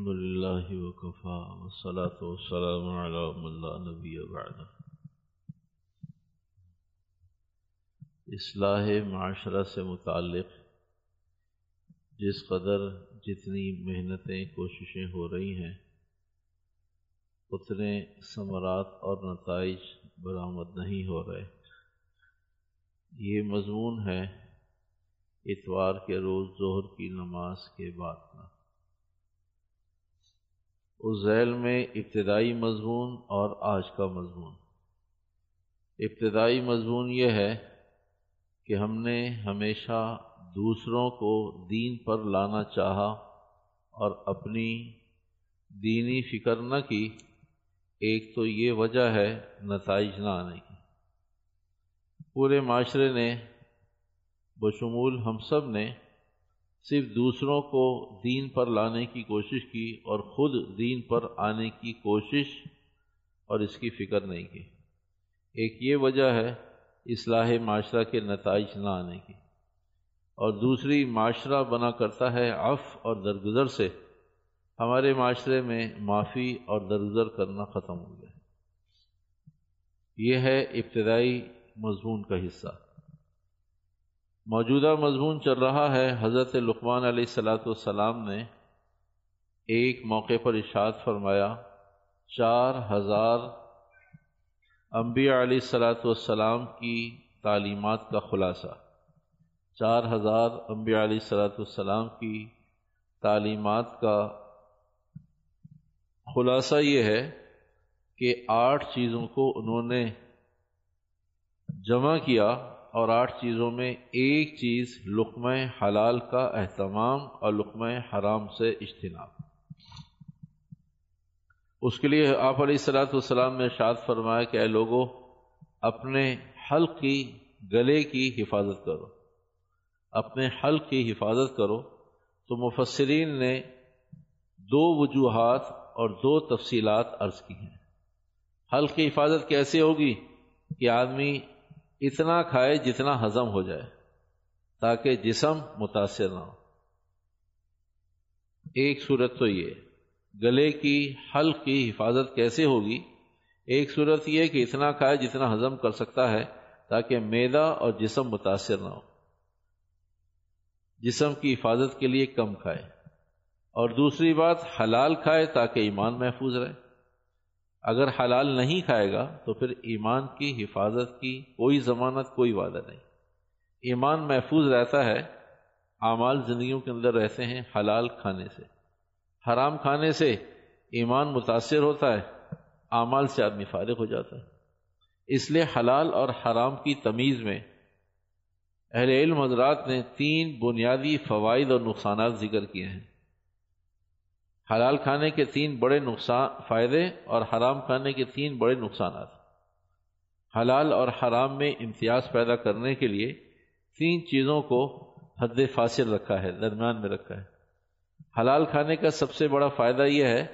الحمد للہ وکفا والصلاة والسلام علی من لا نبی بعدہ. اصلاح معاشرہ سے متعلق جس قدر جتنی محنتیں کوششیں ہو رہی ہیں اتنے ثمرات اور نتائج برآمد نہیں ہو رہے. یہ مضمون ہے اتوار کے روز ظہر کی نماز کے بعد کا. اس ذیل میں ابتدائی مضمون اور آج کا مضمون. ابتدائی مضمون یہ ہے کہ ہم نے ہمیشہ دوسروں کو دین پر لانا چاہا اور اپنی دینی فکر نہ کی. ایک تو یہ وجہ ہے نتائج نہ آنے کی. پورے معاشرے نے بشمول ہم سب نے صرف دوسروں کو دین پر لانے کی کوشش کی اور خود دین پر آنے کی کوشش اور اس کی فکر نہیں کی. ایک یہ وجہ ہے اصلاح معاشرہ کے نتائج نہ آنے کی. اور دوسری معاشرہ بنا کرتا ہے عفو اور درگزر سے. ہمارے معاشرے میں معافی اور درگزر کرنا ختم ہو گیا. یہ ہے ابتدائی مضمون کا حصہ. موجودہ مضمون چل رہا ہے. حضرت لقمان علیہ الصلاۃ والسلام نے ایک موقع پر ارشاد فرمایا 4000 انبیاء علیہ الصلاۃ والسلام کی تعلیمات کا خلاصہ. 4000 انبیاء علیہ الصلاۃ والسلام کی تعلیمات کا خلاصہ یہ ہے کہ 8 چیزوں کو انہوں نے جمع کیا اور 8 چیزوں میں ایک چیز لقمہ حلال کا اہتمام اور لقمہ حرام سے اجتناب. اس کے لیے آپ علیہ الصلاۃ والسلام نے ارشاد فرمایا کہ اے لوگوں اپنے حلق کی گلے کی حفاظت کرو. اپنے حلق کی حفاظت کرو. تو مفسرین نے 2 وجوہات اور 2 تفصیلات عرض کی ہیں. حلق کی حفاظت کیسے ہوگی کہ آدمی اتنا کھائے جتنا ہضم ہو جائے تاکہ جسم متاثر نہ ہو. ایک صورت تو یہ گلے کی حلق کی حفاظت کیسے ہوگی. ایک صورت یہ کہ اتنا کھائے جتنا ہضم کر سکتا ہے تاکہ معدہ اور جسم متاثر نہ ہو. جسم کی حفاظت کے لیے کم کھائے. اور دوسری بات حلال کھائے تاکہ ایمان محفوظ رہے. اگر حلال نہیں کھائے گا تو پھر ایمان کی حفاظت کی کوئی ضمانت کوئی وعدہ نہیں. ایمان محفوظ رہتا ہے اعمال زندگیوں کے اندر رہتے ہیں حلال کھانے سے. حرام کھانے سے ایمان متاثر ہوتا ہے اعمال سے آدمی فارغ ہو جاتا ہے. اس لیے حلال اور حرام کی تمیز میں اہل علم حضرات نے 3 بنیادی فوائد اور نقصانات ذکر کیے ہیں. حلال کھانے کے 3 بڑے نقصان فائدے اور حرام کھانے کے 3 بڑے نقصانات. حلال اور حرام میں امتیاز پیدا کرنے کے لیے 3 چیزوں کو حد فاصل رکھا ہے درمیان میں رکھا ہے. حلال کھانے کا سب سے بڑا فائدہ یہ ہے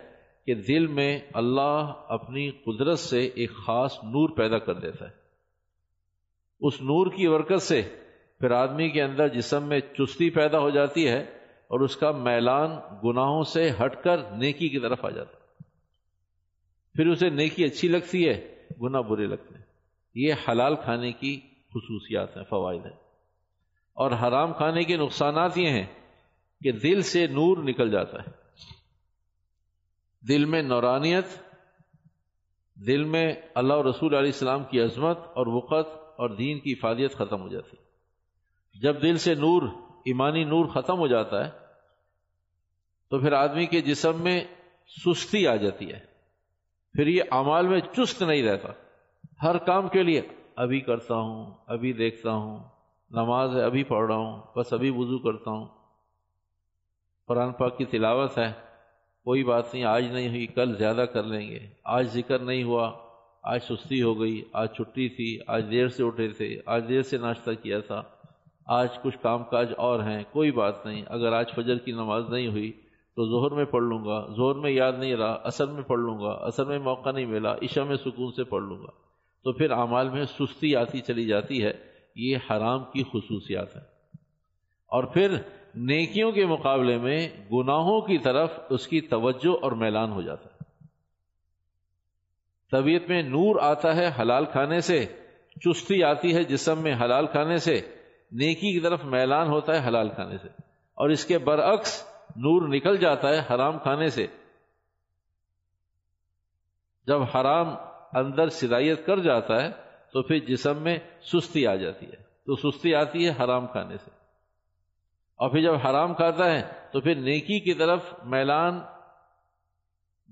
کہ دل میں اللہ اپنی قدرت سے ایک خاص نور پیدا کر دیتا ہے. اس نور کی برکت سے پھر آدمی کے اندر جسم میں چستی پیدا ہو جاتی ہے اور اس کا میلان گناہوں سے ہٹ کر نیکی کی طرف آ جاتا. پھر اسے نیکی اچھی لگتی ہے گناہ برے لگتے ہیں. یہ حلال کھانے کی خصوصیات ہیں فوائد ہیں. اور حرام کھانے کے نقصانات یہ ہیں کہ دل سے نور نکل جاتا ہے. دل میں نورانیت دل میں اللہ اور رسول علیہ السلام کی عظمت اور وقت اور دین کی افادیت ختم ہو جاتی. جب دل سے نور ایمانی نور ختم ہو جاتا ہے تو پھر آدمی کے جسم میں سستی آ جاتی ہے. پھر یہ اعمال میں چست نہیں رہتا. ہر کام کے لیے ابھی کرتا ہوں ابھی دیکھتا ہوں نماز ہے ابھی پڑھ رہا ہوں بس ابھی وضو کرتا ہوں قرآن پاک کی تلاوت ہے کوئی بات نہیں آج نہیں ہوئی کل زیادہ کر لیں گے آج ذکر نہیں ہوا آج سستی ہو گئی آج چھٹی تھی آج دیر سے اٹھے تھے آج دیر سے ناشتہ کیا تھا آج کچھ کام کاج اور ہیں کوئی بات نہیں اگر آج فجر کی نماز نہیں ہوئی تو ظہر میں پڑھ لوں گا ظہر میں یاد نہیں رہا عصر میں پڑھ لوں گا عصر میں موقع نہیں ملا عشاء میں سکون سے پڑھ لوں گا. تو پھر اعمال میں سستی آتی چلی جاتی ہے. یہ حرام کی خصوصیات ہیں. اور پھر نیکیوں کے مقابلے میں گناہوں کی طرف اس کی توجہ اور میلان ہو جاتا ہے۔ طبیعت میں نور آتا ہے حلال کھانے سے، چستی آتی ہے جسم میں حلال کھانے سے، نیکی کی طرف میلان ہوتا ہے حلال کھانے سے، اور اس کے برعکس نور نکل جاتا ہے حرام کھانے سے۔ جب حرام اندر سرایت کر جاتا ہے تو پھر جسم میں سستی آ جاتی ہے، تو سستی آتی ہے حرام کھانے سے، اور پھر جب حرام کھاتا ہے تو پھر نیکی کی طرف میلان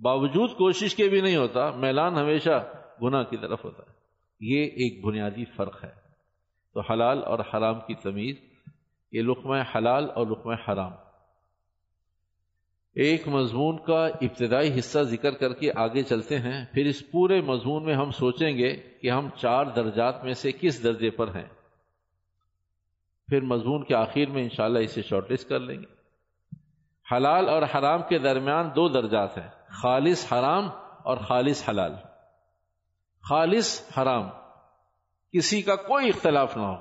باوجود کوشش کے بھی نہیں ہوتا، میلان ہمیشہ گناہ کی طرف ہوتا ہے۔ یہ ایک بنیادی فرق ہے۔ تو حلال اور حرام کی تمیز، یہ لقمہ حلال اور لقمہ حرام۔ ایک مضمون کا ابتدائی حصہ ذکر کر کے آگے چلتے ہیں، پھر اس پورے مضمون میں ہم سوچیں گے کہ ہم 4 درجات میں سے کس درجے پر ہیں، پھر مضمون کے آخر میں انشاءاللہ اسے شارٹ لسٹ کر لیں گے۔ حلال اور حرام کے درمیان 2 درجات ہیں، خالص حرام اور خالص حلال۔ خالص حرام کسی کا کوئی اختلاف نہ ہو،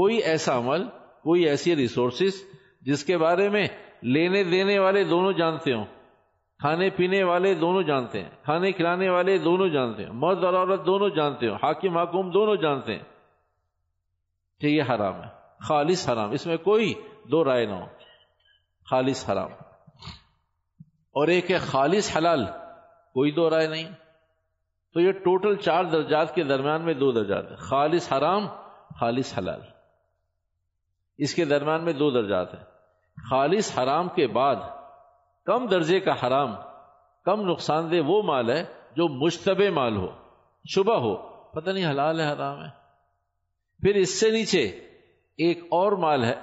کوئی ایسا عمل، کوئی ایسی ریسورسز جس کے بارے میں لینے دینے والے دونوں جانتے ہوں، کھانے پینے والے دونوں جانتے ہیں، کھانے کھلانے والے دونوں جانتے ہیں، مرد اور عورت دونوں جانتے ہوں، حاکم حکوم دونوں جانتے ہیں کہ یہ حرام ہے، خالص حرام، اس میں کوئی 2 رائے نہ ہو، خالص حرام۔ اور ایک ہے خالص حلال، کوئی 2 رائے نہیں۔ تو یہ ٹوٹل 4 درجات کے درمیان میں 2 درجات ہیں، خالص حرام خالص حلال، اس کے درمیان میں 2 درجات ہیں۔ خالص حرام کے بعد کم درجے کا حرام، کم نقصان دہ وہ مال ہے جو مشتبہ مال ہو، شبہ ہو، پتہ نہیں حلال ہے حرام ہے۔ پھر اس سے نیچے ایک اور مال ہے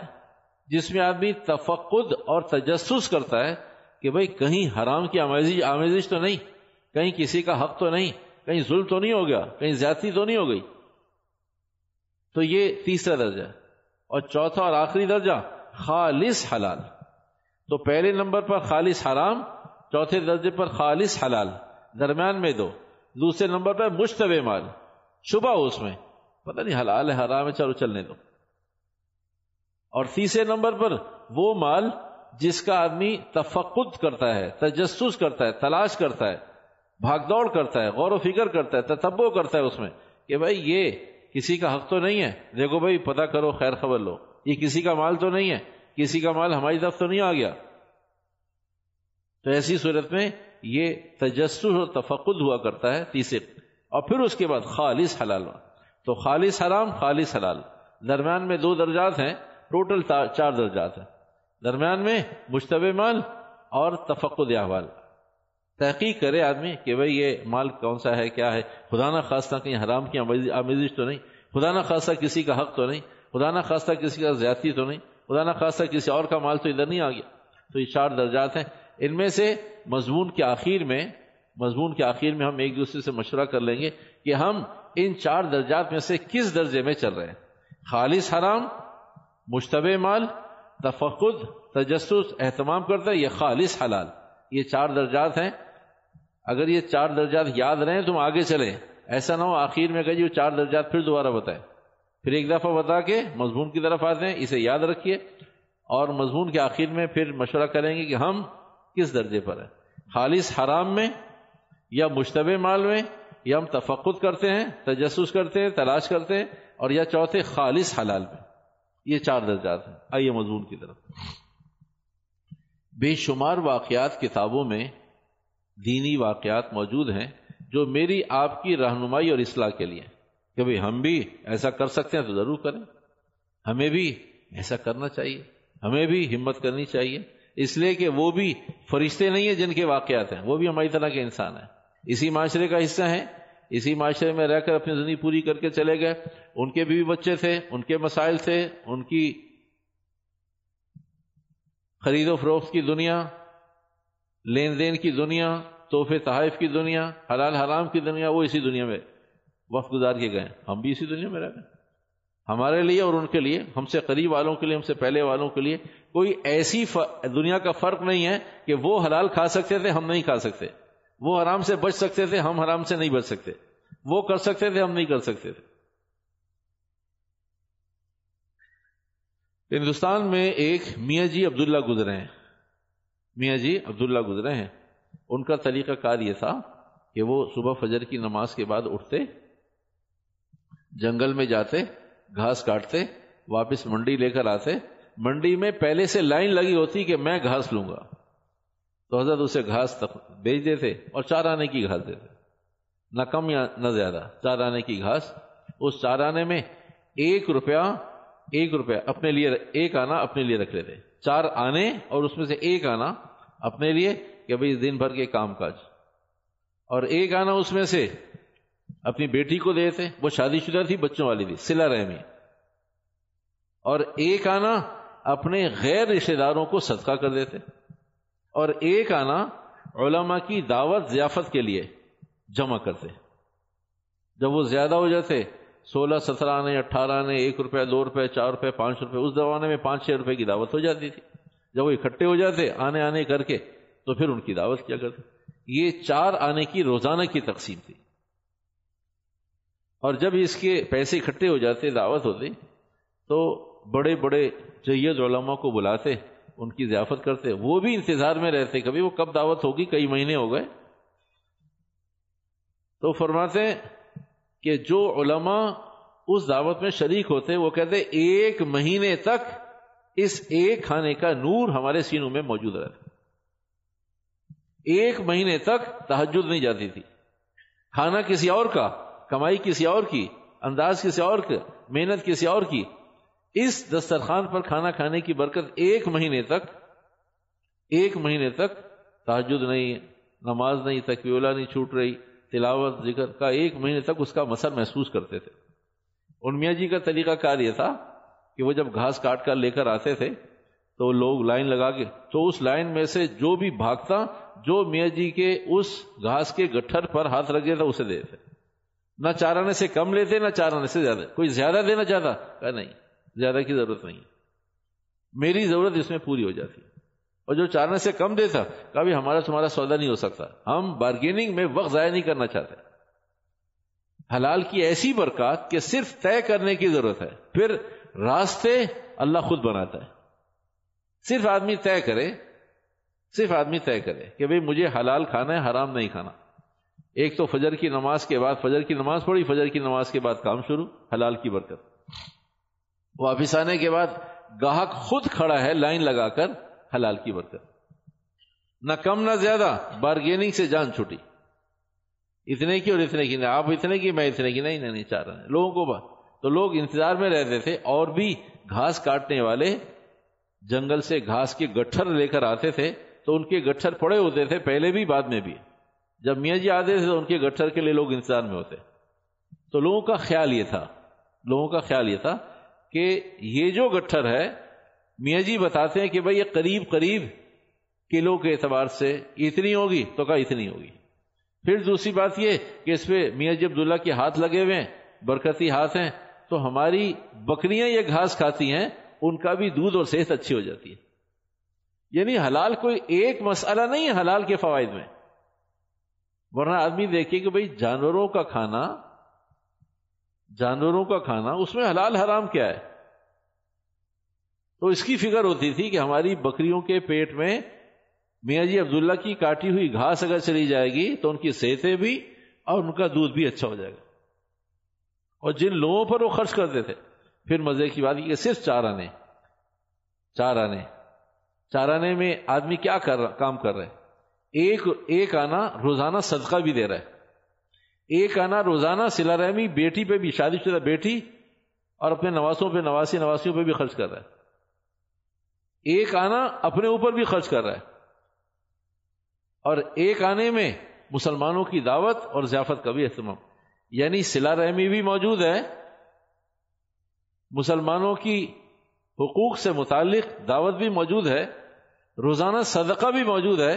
جس میں آدمی تفقد اور تجسس کرتا ہے کہ بھئی کہیں حرام کی آمیزش تو نہیں، کہیں کسی کا حق تو نہیں، کہیں ظلم تو نہیں ہو گیا، کہیں زیادتی تو نہیں ہو گئی۔ تو یہ 3را درجہ ہے۔ اور 4تھا اور آخری درجہ خالص حلال۔ تو پہلے نمبر پر خالص حرام، 4تھے درجے پر خالص حلال، درمیان میں 2، دوسرے نمبر پر مشتبہ مال، شبہ ہو، اس میں پتہ نہیں حلال ہے حرام ہے، چلو چلنے دو، اور 3رے نمبر پر وہ مال جس کا آدمی تفقد کرتا ہے، تجسس کرتا ہے، تلاش کرتا ہے، بھاگ دوڑ کرتا ہے، غور و فکر کرتا ہے، تتبع کرتا ہے اس میں کہ بھائی یہ کسی کا حق تو نہیں ہے، دیکھو بھائی پتہ کرو، خیر خبر لو، یہ کسی کا مال تو نہیں ہے، کسی کا مال ہماری طرف تو نہیں آ گیا۔ تو ایسی صورت میں یہ تجسس اور تفقد ہوا کرتا ہے 3۔ اور پھر اس کے بعد خالص حلال۔ تو خالص حرام خالص حلال، درمیان میں 2 درجات ہیں، ٹوٹل 4 درجات ہیں، درمیان میں مشتبہ مال اور تفقد احوال۔ تحقیق کرے آدمی کہ بھئی یہ مال کون سا ہے، کیا ہے، خدا نہ خواستہ کہیں حرام کی آمیزش تو نہیں، خدا نہ خواستہ کسی کا حق تو نہیں، خدا نہ خواستہ کسی کا زیادتی تو نہیں، خدا نہ خواستہ کسی اور کا مال تو ادھر نہیں آ گیا۔ تو یہ 4 درجات ہیں۔ ان میں سے مضمون کے آخر میں ہم ایک دوسرے سے مشورہ کر لیں گے کہ ہم ان 4 درجات میں سے کس درجے میں چل رہے ہیں، خالص حرام، مشتبہ مال، تفقد، تجسس، اہتمام کرتا ہے، یہ خالص حلال۔ یہ 4 درجات ہیں۔ اگر یہ 4 درجات یاد رہیں تم آگے چلیں، ایسا نہ ہو آخر میں کہیے 4 درجات پھر دوبارہ بتائیں، پھر ایک دفعہ بتا کے مضمون کی طرف آتے ہیں، اسے یاد رکھیے، اور مضمون کے آخر میں پھر مشورہ کریں گے کہ ہم کس درجے پر ہیں، خالص حرام میں، یا مشتبہ مال میں، یا ہم تفقد کرتے ہیں، تجسس کرتے ہیں، تلاش کرتے ہیں، اور یا 4تھے خالص حلال میں۔ یہ 4 درجات ہیں۔ آئیے مضمون کی طرف۔ بے شمار واقعات کتابوں میں دینی واقعات موجود ہیں جو میری آپ کی رہنمائی اور اصلاح کے لیے کہ بھئی ہم بھی ایسا کر سکتے ہیں تو ضرور کریں، ہمیں بھی ایسا کرنا چاہیے، ہمیں بھی ہمت کرنی چاہیے، اس لیے کہ وہ بھی فرشتے نہیں ہیں جن کے واقعات ہیں، وہ بھی ہماری طرح کے انسان ہیں، اسی معاشرے کا حصہ ہیں، اسی معاشرے میں رہ کر اپنی زندگی پوری کر کے چلے گئے، ان کے بیوی بچے تھے، ان کے مسائل تھے، ان کی خرید و فروخت کی دنیا، لین دین کی دنیا، تحفے تحائف کی دنیا، حلال حرام کی دنیا، وہ اسی دنیا میں وقت گزار کے گئے، ہم بھی اسی دنیا میں رہ گئے۔ ہمارے لیے اور ان کے لیے، ہم سے قریب والوں کے لیے، ہم سے پہلے والوں کے لیے کوئی ایسی دنیا کا فرق نہیں ہے کہ وہ حلال کھا سکتے تھے ہم نہیں کھا سکتے، وہ حرام سے بچ سکتے تھے ہم حرام سے نہیں بچ سکتے، وہ کر سکتے تھے ہم نہیں کر سکتے تھے۔ ہندوستان میں ایک میاں جی عبداللہ گزرے ہیں، ان کا طریقہ کار یہ تھا کہ وہ صبح فجر کی نماز کے بعد اٹھتے، جنگل میں جاتے، گھاس کاٹتے، واپس منڈی لے کر آتے۔ منڈی میں پہلے سے لائن لگی ہوتی کہ میں گھاس لوں گا، تو حضرت اسے گھاس تک بیچ دیتے اور 4 آنے کی گھاس دیتے، نہ کم یا نہ زیادہ، 4 آنے کی گھاس۔ اس 4 آنے میں 1 روپیہ، 1 روپیہ اپنے لیے، 1 آنا اپنے لیے رکھ لیتے، 4 آنے اور اس میں سے 1 آنا اپنے لیے کہ بھائی دن بھر کے کام کاج، اور 1 آنا اس میں سے اپنی بیٹی کو دیتے، وہ شادی شدہ تھی، بچوں والی تھی، صلہ رحمی، اور 1 آنا اپنے غیر رشتہ داروں کو صدقہ کر دیتے، اور 1 آنا علماء کی دعوت ضیافت کے لیے جمع کرتے۔ جب وہ زیادہ ہو جاتے 16-17 آنے، 18 آنے، 1 روپیہ، 2 روپے، 4 روپے، 5 روپے، اس زمانے میں 5-6 روپے کی دعوت ہو جاتی تھی۔ جب وہ اکٹھے ہو جاتے آنے کر کے تو پھر ان کی دعوت کیا کرتے۔ یہ 4 آنے کی روزانہ کی تقسیم تھی، اور جب اس کے پیسے اکٹھے ہو جاتے، دعوت ہوتی، تو بڑے بڑے جید علماء کو بلاتے، ان کی ضیافت کرتے، وہ بھی انتظار میں رہتے کبھی وہ کب دعوت ہوگی، کئی مہینے ہو گئے۔ تو فرماتے ہیں کہ جو علماء اس دعوت میں شریک ہوتے وہ کہتے 1 مہینے تک اس 1 کھانے کا نور ہمارے سینوں میں موجود رہتا۔ 1 مہینے تک تہجد نہیں جاتی تھی، کھانا کسی اور کا، کمائی کسی اور کی، انداز کسی اور کا، محنت کسی اور کی، اس دسترخوان پر کھانا کھانے کی برکت 1 مہینے تک، 1 مہینے تک تہجد نہیں، نماز نہیں، تکبیلہ نہیں چھوٹ رہی، تلاوت ذکر کا 1 مہینے تک اس کا مسر محسوس کرتے تھے۔ ان میاں جی کا طریقہ کار یہ تھا کہ وہ جب گھاس کاٹ کر لے کر آتے تھے تو لوگ لائن لگا کے، تو اس لائن میں سے جو بھی بھاگتا، جو میاں جی کے اس گھاس کے گٹھر پر ہاتھ رکھ دیتا اسے دیتے، نہ 4 آنے سے کم لیتے نہ 4 آنے سے زیادہ۔ کوئی زیادہ دینا چاہتا کہا نہیں، زیادہ کی ضرورت نہیں، میری ضرورت اس میں پوری ہو جاتی، اور جو 4 آنے سے کم دیتا کہا بھی ہمارا تمہارا سودا نہیں ہو سکتا، ہم بارگیننگ میں وقت ضائع نہیں کرنا چاہتے۔ حلال کی ایسی برکات کہ صرف طے کرنے کی ضرورت ہے، پھر راستے اللہ خود بناتا ہے۔ صرف آدمی طے کرے کہ بھئی مجھے حلال کھانا ہے، حرام نہیں کھانا۔ ایک تو فجر کی نماز کے بعد، فجر کی نماز پڑھی، فجر کی نماز کے بعد کام شروع، حلال کی برکت۔ واپس آنے کے بعد گاہک خود کھڑا ہے لائن لگا کر، حلال کی برکت، نہ کم نہ زیادہ، بارگیننگ سے جان چھٹی، اتنے کی اور اتنے کی نہیں، آپ اتنے کی میں اتنے کی نہیں، 4 آنے لوگوں کو بات۔ تو لوگ انتظار میں رہتے تھے، اور بھی گھاس کاٹنے والے جنگل سے گھاس کے گٹھر لے کر آتے تھے، تو ان کے گٹھر پڑے ہوتے تھے پہلے بھی، بعد میں بھی، جب میاں جی آتے تھے تو ان کے گٹھر کے لیے لوگ انتظار میں ہوتے۔ تو لوگوں کا خیال یہ تھا کہ یہ جو گٹھر ہے، میاں جی بتاتے ہیں کہ بھائی یہ قریب کلو کے اعتبار سے اتنی ہوگی، تو کہا اتنی ہوگی۔ پھر دوسری بات یہ کہ اس پہ میاں جی عبداللہ کے ہاتھ لگے ہوئے ہیں، برکتی ہاتھ ہیں، تو ہماری بکریاں یہ گھاس کھاتی ہیں، ان کا بھی دودھ اور صحت اچھی ہو جاتی ہے۔ یعنی حلال کوئی ایک مسئلہ نہیں ہے حلال کے فوائد میں، ورنہ آدمی دیکھے کہ بھئی جانوروں کا کھانا اس میں حلال حرام کیا ہے، تو اس کی فکر ہوتی تھی کہ ہماری بکریوں کے پیٹ میں میاں جی عبداللہ کی کاٹی ہوئی گھاس اگر چلی جائے گی تو ان کی صحتیں بھی اور ان کا دودھ بھی اچھا ہو جائے گا۔ اور جن لوگوں پر وہ خرچ کرتے تھے، پھر مزے کی بات یہ صرف 4 آنے میں آدمی کیا کام کر رہا ہے، 1 آنا روزانہ صدقہ بھی دے رہا ہے، 1 آنا روزانہ صلہ رحمی، بیٹی پہ بھی، شادی شدہ بیٹی اور اپنے نواسوں پہ، نواسیوں پہ بھی خرچ کر رہا ہے، 1 آنا اپنے اوپر بھی خرچ کر رہا ہے، اور 1 آنے میں مسلمانوں کی دعوت اور ضیافت کا بھی اہتمام۔ یعنی صلہ رحمی بھی موجود ہے، مسلمانوں کی حقوق سے متعلق دعوت بھی موجود ہے، روزانہ صدقہ بھی موجود ہے،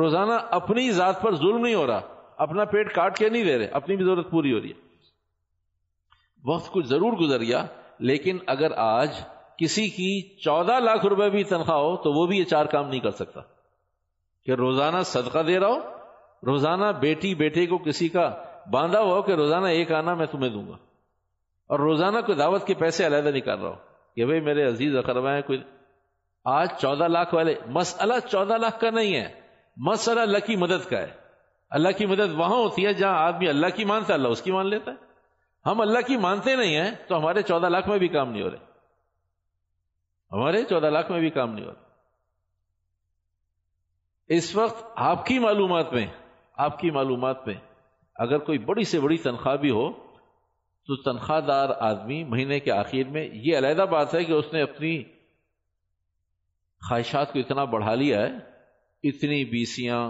روزانہ اپنی ذات پر ظلم نہیں ہو رہا، اپنا پیٹ کاٹ کے نہیں دے رہے، اپنی بھی ضرورت پوری ہو رہی ہے۔ وقت کچھ ضرور گزر گیا، لیکن اگر آج کسی کی 14 لاکھ روپے بھی تنخواہ ہو تو وہ بھی یہ 4 کام نہیں کر سکتا کہ روزانہ صدقہ دے رہا ہو، روزانہ بیٹے کو کسی کا باندھا ہوا ہو کہ روزانہ 1 آنا میں تمہیں دوں گا، اور روزانہ کو دعوت کے پیسے علیحدہ نکال رہا ہو کہ بھئی میرے عزیز اقربا ہیں کوئی. آج 14 لاکھ والے مسئلہ 14 لاکھ کا نہیں ہے، مسئلہ اللہ کی مدد کا ہے. اللہ کی مدد وہاں ہوتی ہے جہاں آدمی اللہ کی مانتا ہے، اللہ اس کی مان لیتا ہے. ہم اللہ کی مانتے نہیں ہیں تو ہمارے 14 لاکھ میں بھی کام نہیں ہو رہے، ہمارے 14 لاکھ میں بھی کام نہیں ہو رہے. اس وقت آپ کی معلومات میں اگر کوئی بڑی سے بڑی تنخواہ بھی ہو تو تنخواہ دار آدمی مہینے کے آخر میں، یہ علیحدہ بات ہے کہ اس نے اپنی خواہشات کو اتنا بڑھا لیا ہے، اتنی بیسیاں،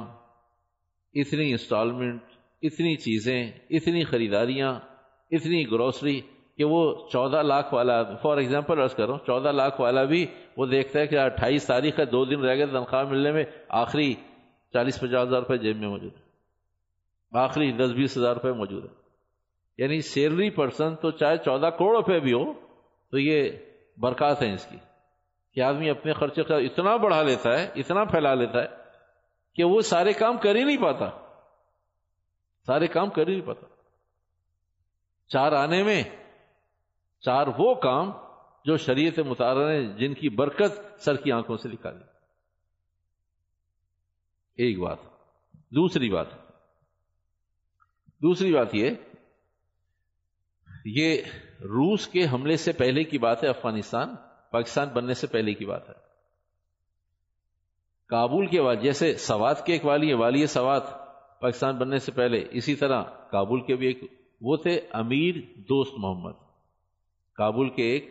اتنی انسٹالمنٹ، اتنی چیزیں، اتنی خریداریاں، اتنی گروسری، کہ وہ 14 لاکھ والا، فار ایگزامپل عرض کر رہا ہوں، 14 لاکھ والا بھی وہ دیکھتا ہے کہ 28 تاریخ ہے، 2 دن رہ گئے تنخواہ ملنے میں، آخری 40-50 ہزار روپئے جیب میں موجود ہے، آخری 10-20 ہزار روپئے موجود ہے. یعنی سیلری پرسن تو چاہے 14 کروڑ روپئے بھی ہو، تو یہ برکات ہے اس کی کہ آدمی اپنے خرچے کا اتنا بڑھا لیتا ہے، اتنا پھیلا لیتا ہے کہ وہ سارے کام کر ہی نہیں پاتا، سارے کام کر ہی نہیں پاتا. 4 آنے میں 4 وہ کام جو شریعت مطالعہ نے، جن کی برکت سر کی آنکھوں سے نکالی. ایک بات. دوسری بات یہ روس کے حملے سے پہلے کی بات ہے، افغانستان پاکستان بننے سے پہلے کی بات ہے. کابل کے بعد جیسے سوات کے ایک والی سوات پاکستان بننے سے پہلے، اسی طرح کابل کے بھی ایک وہ تھے امیر دوست محمد، کابل کے ایک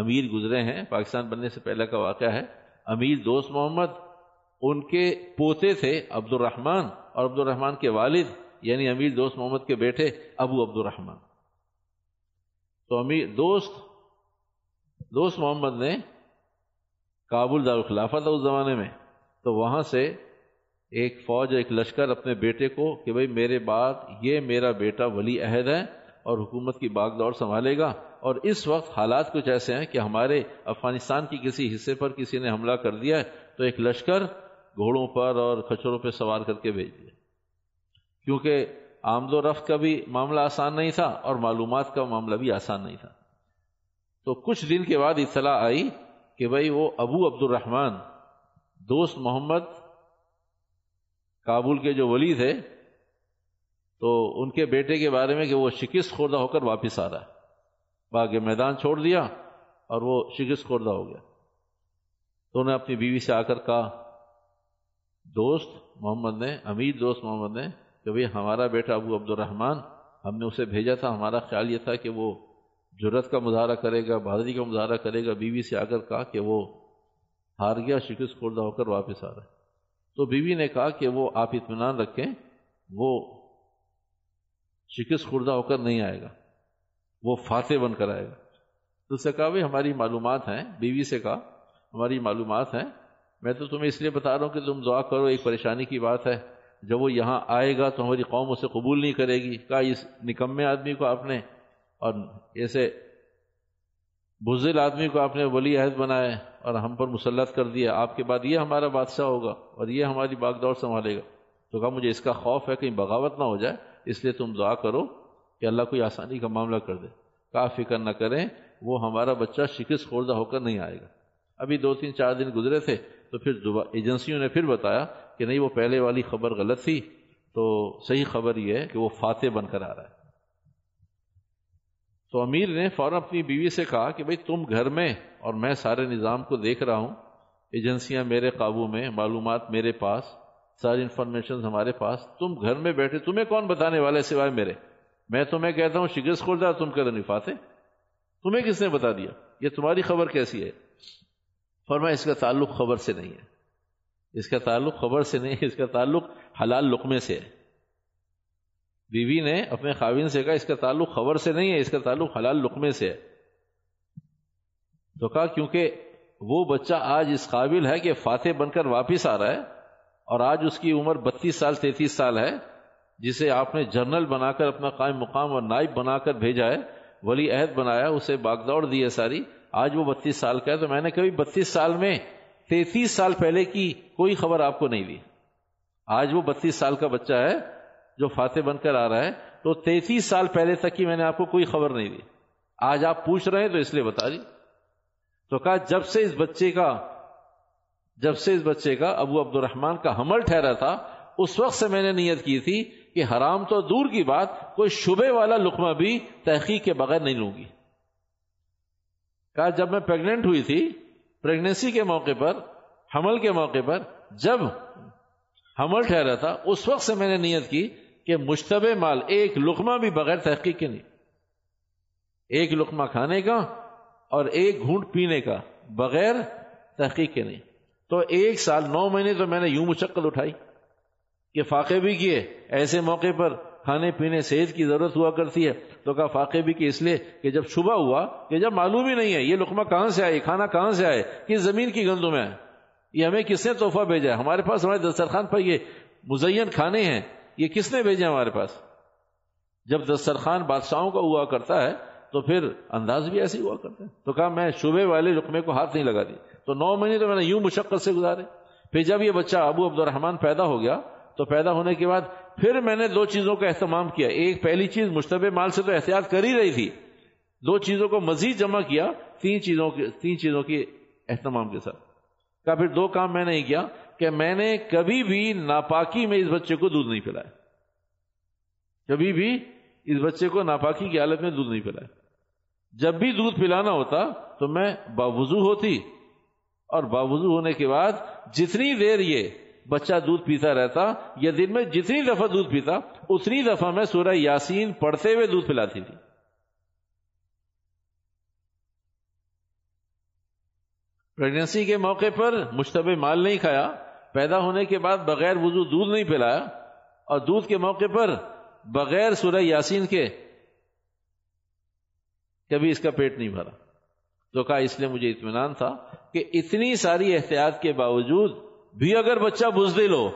امیر گزرے ہیں، پاکستان بننے سے پہلے کا واقعہ ہے. امیر دوست محمد، ان کے پوتے تھے عبد الرحمن، اور عبد الرحمن کے والد یعنی امیر دوست محمد کے بیٹے ابو عبد الرحمن. تو امیر دوست محمد نے کابل دارالخلافہ تھا اس زمانے میں، تو وہاں سے ایک فوج، ایک لشکر اپنے بیٹے کو کہ بھئی میرے بعد یہ میرا بیٹا ولی عہد ہے اور حکومت کی باغ دور سنبھالے گا، اور اس وقت حالات کچھ ایسے ہیں کہ ہمارے افغانستان کی کسی حصے پر کسی نے حملہ کر دیا ہے، تو ایک لشکر گھوڑوں پر اور خچروں پہ سوار کر کے بھیج دیا، کیونکہ آمد و رفت کا بھی معاملہ آسان نہیں تھا اور معلومات کا معاملہ بھی آسان نہیں تھا. تو کچھ دن کے بعد اطلاع آئی کہ بھئی وہ ابو عبد الرحمن دوست محمد کابل کے جو ولی تھے، تو ان کے بیٹے کے بارے میں کہ وہ شکست خوردہ ہو کر واپس آ رہا ہے، باغ میدان چھوڑ دیا اور وہ شکست خوردہ ہو گیا. تو انہوں نے اپنی بیوی سے آ کر کہا، امیر دوست محمد نے کہ بھئی ہمارا بیٹا ابو عبد الرحمن، ہم نے اسے بھیجا تھا، ہمارا خیال یہ تھا کہ وہ جرت کا مظاہرہ کرے گا، بہادری کا مظاہرہ کرے گا. بیوی سے آ کر کہا کہ وہ ہار گیا، شکست خوردہ ہو کر واپس آ رہا ہے. تو بیوی نے کہا کہ وہ آپ اطمینان رکھیں، وہ شکست خوردہ ہو کر نہیں آئے گا، وہ فاتح بن کر آئے گا. تو اس نے کہا بھائی بیوی سے کہا ہماری معلومات ہیں، میں تو تمہیں اس لیے بتا رہا ہوں کہ تم دعا کرو، ایک پریشانی کی بات ہے، جب وہ یہاں آئے گا تو ہماری قوم اسے قبول نہیں کرے گی. کہا اس نکمے آدمی کو آپ نے اور ایسے بزدل آدمی کو آپ نے ولی عہد بنایا اور ہم پر مسلط کر دیا، آپ کے بعد یہ ہمارا بادشاہ ہوگا اور یہ ہماری باغ دور سنبھالے گا. تو کہا مجھے اس کا خوف ہے کہیں بغاوت نہ ہو جائے، اس لیے تم دعا کرو کہ اللہ کوئی آسانی کا معاملہ کر دے. کہا فکر نہ کریں، وہ ہمارا بچہ شکست خوردہ ہو کر نہیں آئے گا. ابھی 2-3-4 دن گزرے تھے تو پھر ایجنسیوں نے پھر بتایا کہ نہیں، وہ پہلے والی خبر غلط تھی، تو صحیح خبر یہ ہے کہ وہ فاتح بن کر آ رہا ہے. تو امیر نے فوراً اپنی بیوی سے کہا کہ بھئی تم گھر میں، اور میں سارے نظام کو دیکھ رہا ہوں، ایجنسیاں میرے قابو میں، معلومات میرے پاس، ساری انفارمیشن ہمارے پاس، تم گھر میں بیٹھے، تمہیں کون بتانے والے سوائے میرے؟ میں تمہیں کہتا ہوں شکست خوردہ، تم کہتے نہیں فاتح، تمہیں کس نے بتا دیا؟ یہ تمہاری خبر کیسی ہے؟ فرمایا اس کا تعلق خبر سے نہیں ہے، اس کا تعلق حلال لقمے سے ہے. بیوی نے اپنے خاوند سے کہا اس کا تعلق خبر سے نہیں ہے، اس کا تعلق حلال لقمے سے ہے. تو کہا کیونکہ وہ بچہ آج اس قابل ہے کہ فاتح بن کر واپس آ رہا ہے، اور آج اس کی عمر 32-33 سال ہے، جسے آپ نے جنرل بنا کر اپنا قائم مقام اور نائب بنا کر بھیجا ہے، ولی عہد بنایا، اسے باغدور دی ہے ساری. آج وہ 32 سال کا ہے. تو میں نے کبھی 32 سال میں 33 سال پہلے کی کوئی خبر آپ کو نہیں دی. آج وہ 32 سال کا بچہ ہے جو فاتح بن کر آ رہا ہے، تو 33 سال پہلے تک کی میں نے آپ کو کوئی خبر نہیں دی، آج آپ پوچھ رہے ہیں تو اس لیے بتا دی. تو کہا جب سے اس بچے کا ابو عبد الرحمن کا حمل ٹھہرا تھا اس وقت سے میں نے نیت کی تھی کہ حرام تو دور کی بات کوئی شبے والا لقمہ بھی تحقیق کے بغیر نہیں لوں گی۔ کہا جب میں پریگننٹ ہوئی تھی، پریگننسی کے موقع پر، حمل کے موقع پر، جب حمل ٹھہرا تھا اس وقت سے میں نے نیت کی کہ مشتبہ مال ایک لقمہ بھی بغیر تحقیق کے نہیں، ایک لقمہ کھانے کا اور ایک گھونٹ پینے کا بغیر تحقیق کے نہیں۔ تو 1 سال 9 مہینے تو میں نے یوں مشقت اٹھائی کہ فاقے بھی کیے، ایسے موقع پر کھانے پینے صحت کی ضرورت ہوا کرتی ہے، تو کہا فاقے بھی کہ اس لیے کہ جب شبہ ہوا کہ جب معلوم ہی نہیں ہے یہ لقمہ کہاں سے آئے، کھانا کہاں سے آئے، کس زمین کی گندوں میں آئے، یہ ہمیں کس نے تحفہ بھیجا ہے، ہمارے پاس ہمارے دسترخوان پر یہ مزین کھانے ہیں یہ کس نے بھیجے ہمارے پاس۔ جب دسترخوان بادشاہوں کا ہوا کرتا ہے تو پھر انداز بھی ایسے ہی ہوا کرتا ہے۔ تو کہا میں شبے والے لقمے کو ہاتھ نہیں لگا دی۔ تو 9 مہینے تو میں نے یوں مشقت سے گزارے۔ پھر جب یہ بچہ ابو عبد الرحمن پیدا ہو گیا تو پیدا ہونے کے بعد پھر میں نے 2 چیزوں کا اہتمام کیا۔ ایک، پہلی چیز مشتبہ مال سے تو احتیاط کر ہی رہی تھی، 2 چیزوں کو مزید جمع کیا 3 چیزوں کی اہتمام کے ساتھ۔ کہا پھر 2 کام میں نے یہ کیا کہ میں نے کبھی بھی ناپاکی میں اس بچے کو دودھ نہیں پلایا، کبھی بھی اس بچے کو ناپاکی کی حالت میں دودھ نہیں پلایا۔ جب بھی دودھ پلانا ہوتا تو میں باوضو ہوتی، اور باوضو ہونے کے بعد جتنی دیر یہ بچہ دودھ پیتا رہتا یا دن میں جتنی دفعہ دودھ پیتا اتنی دفعہ میں سورہ یاسین پڑھتے ہوئے دودھ پلاتی تھی۔ پریگنینسی کے موقع پر مشتبہ مال نہیں کھایا، پیدا ہونے کے بعد بغیر وضو دودھ نہیں پلایا، اور دودھ کے موقع پر بغیر سورہ یاسین کے کبھی اس کا پیٹ نہیں بھرا۔ تو کہا اس لیے مجھے اطمینان تھا کہ اتنی ساری احتیاط کے باوجود بھی اگر بچہ بزدل ہو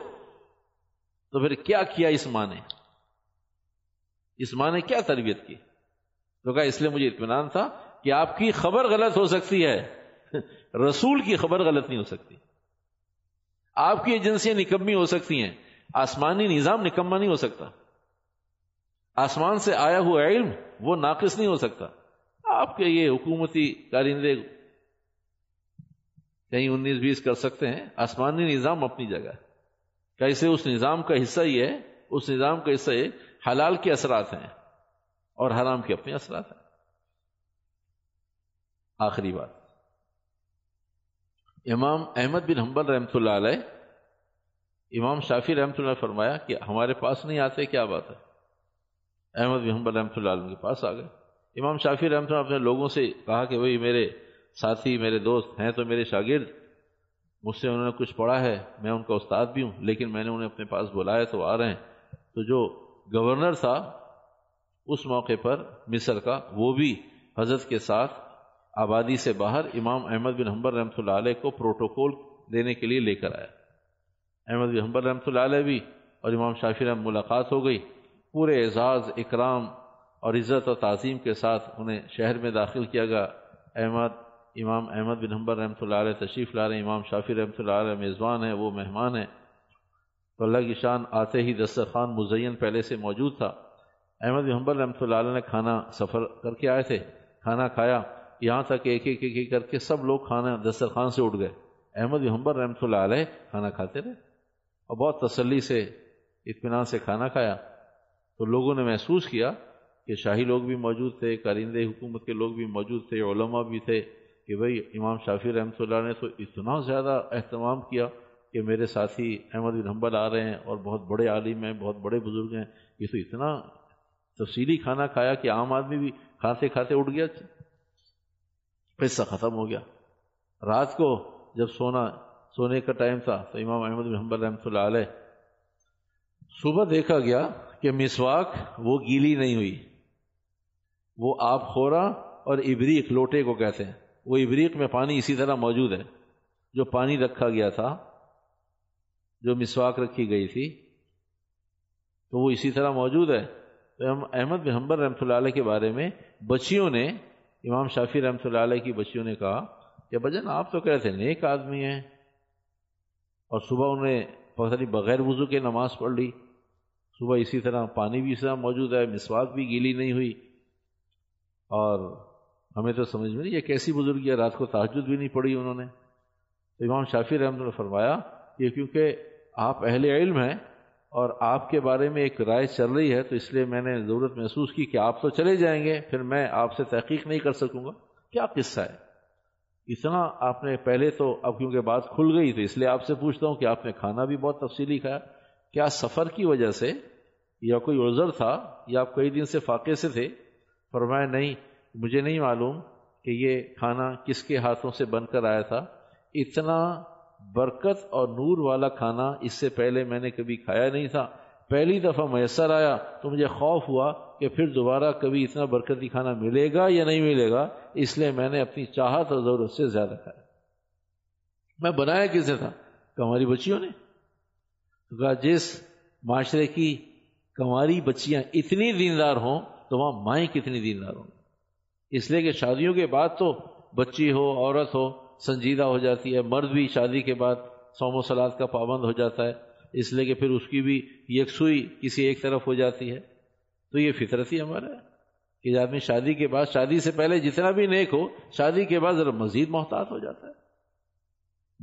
تو پھر کیا کیا اس ماں نے کیا تربیت کی۔ تو کہا اس لیے مجھے اطمینان تھا کہ آپ کی خبر غلط ہو سکتی ہے، رسول کی خبر غلط نہیں ہو سکتی، آپ کی ایجنسیاں نکمی ہو سکتی ہیں، آسمانی نظام نکما نہیں ہو سکتا، آسمان سے آیا ہوا علم وہ ناقص نہیں ہو سکتا۔ آپ کے یہ حکومتی کارندے کہیں 19-20 کر سکتے ہیں، آسمانی نظام اپنی جگہ ہے، کیسے اس نظام کا حصہ ہی ہے، اس نظام کا حصہ ہے، حلال کے اثرات ہیں اور حرام کے اپنے اثرات ہیں۔ آخری بات، امام احمد بن حنبل رحمۃ اللہ علیہ، امام شافعی رحمۃ اللہ علیہ فرمایا کہ ہمارے پاس نہیں آتے، کیا بات ہے؟ احمد بن حنبل رحمۃ اللہ علیہ کے پاس آ گئے۔ امام شافعی رحمۃ اللہ اپنے لوگوں سے کہا کہ بھائی میرے ساتھی میرے دوست ہیں تو میرے شاگرد، مجھ سے انہوں نے کچھ پڑھا ہے، میں ان کا استاد بھی ہوں، لیکن میں نے انہیں اپنے پاس بلایا تو آ رہے ہیں۔ تو جو گورنر تھا اس موقع پر مصر کا، وہ بھی حضرت کے ساتھ آبادی سے باہر امام احمد بن حنبل رحمۃ اللہ علیہ کو پروٹوکول دینے کے لیے لے کر آیا۔ احمد بن حنبل رحمۃ اللہ علیہ بھی اور امام شافعی رحمۃ اللہ ملاقات ہو گئی، پورے اعزاز اکرام اور عزت اور تعظیم کے ساتھ انہیں شہر میں داخل کیا گیا۔ امام احمد بن حنبل رحمۃ اللہ علیہ تشریف لا رہے ہیں، امام شافعی رحمۃ اللہ علیہ میزبان ہیں، وہ مہمان ہیں۔ تو اللہ کی شان، آتے ہی دسترخوان مزین پہلے سے موجود تھا۔ احمد بن حنبل رحمۃ اللہ علیہ نے کھانا، سفر کر کے آئے تھے، کھانا کھایا، یہاں تک ایک کر کے سب لوگ کھانا دسترخوان سے اٹھ گئے، احمد بن حنبل رحمۃ اللہ علیہ کھانا کھاتے رہے اور بہت تسلی سے اطمینان سے کھانا کھایا۔ تو لوگوں نے محسوس کیا کہ شاہی لوگ بھی موجود تھے، کارندے حکومت کے لوگ بھی موجود تھے، علماء بھی تھے، کہ بھئی امام شافعی رحمۃ اللہ نے تو اتنا زیادہ اہتمام کیا کہ میرے ساتھی احمد بن حنبل آ رہے ہیں اور بہت بڑے عالم ہیں، بہت بڑے بزرگ ہیں، یہ تو اتنا تفصیلی کھانا کھایا کہ عام آدمی بھی کھاتے کھاتے اٹھ گیا۔ قصہ ختم ہو گیا۔ رات کو جب سونے کا ٹائم تھا تو امام احمد بن حنبل رحمۃ اللہ علیہ، صبح دیکھا گیا کہ مسواک وہ گیلی نہیں ہوئی، وہ آب خورا اور ابریق، لوٹے کو کہتے ہیں، وہ ابریق میں پانی اسی طرح موجود ہے، جو پانی رکھا گیا تھا، جو مسواک رکھی گئی تھی تو وہ اسی طرح موجود ہے۔ تو احمد بن حنبل رحمۃ اللہ علیہ کے بارے میں بچیوں نے، امام شافعی رحمۃ اللہ علیہ کی بچیوں نے کہا کہ بجن آپ تو کہتے نیک آدمی ہیں، اور صبح انہوں نے پتہ نہیں بغیر وضو کے نماز پڑھ لی، صبح اسی طرح پانی بھی اسی طرح موجود ہے، مسواک بھی گیلی نہیں ہوئی، اور ہمیں تو سمجھ میں نہیں یہ کیسی بزرگی ہے، رات کو تہجد بھی نہیں پڑھی انہوں نے. تو امام شافعی رحمۃ اللہ نے فرمایا یہ کیونکہ آپ اہل علم ہیں اور آپ کے بارے میں ایک رائے چل رہی ہے، تو اس لیے میں نے ضرورت محسوس کی کہ آپ تو چلے جائیں گے، پھر میں آپ سے تحقیق نہیں کر سکوں گا کیا قصہ ہے. اتنا آپ نے پہلے تو اب کیونکہ بات کھل گئی تھی اس لیے آپ سے پوچھتا ہوں کہ آپ نے کھانا بھی بہت تفصیلی کھایا، کیا سفر کی وجہ سے یا کوئی عذر تھا یا آپ کئی دن سے فاقے سے تھے؟ فرمایا نہیں، مجھے نہیں معلوم کہ یہ کھانا کس کے ہاتھوں سے بن کر آیا تھا، اتنا برکت اور نور والا کھانا اس سے پہلے میں نے کبھی کھایا نہیں تھا، پہلی دفعہ میسر آیا تو مجھے خوف ہوا کہ پھر دوبارہ کبھی اتنا برکتی کھانا ملے گا یا نہیں ملے گا، اس لیے میں نے اپنی چاہت اور ضرورت سے زیادہ کھایا. میں بنایا کسے تھا؟ کہ ہماری بچیوں نے. تو کہا جس معاشرے کی کماری بچیاں اتنی دیندار ہوں تو وہاں مائیں کتنی دیندار ہوں، اس لیے کہ شادیوں کے بعد تو بچی ہو عورت ہو سنجیدہ ہو جاتی ہے، مرد بھی شادی کے بعد صوم و صلات کا پابند ہو جاتا ہے، اس لیے کہ پھر اس کی بھی یکسوئی کسی ایک طرف ہو جاتی ہے. تو یہ فطرتی ہمارا ہے کہ آدمی شادی کے بعد، شادی سے پہلے جتنا بھی نیک ہو شادی کے بعد ذرا مزید محتاط ہو جاتا ہے،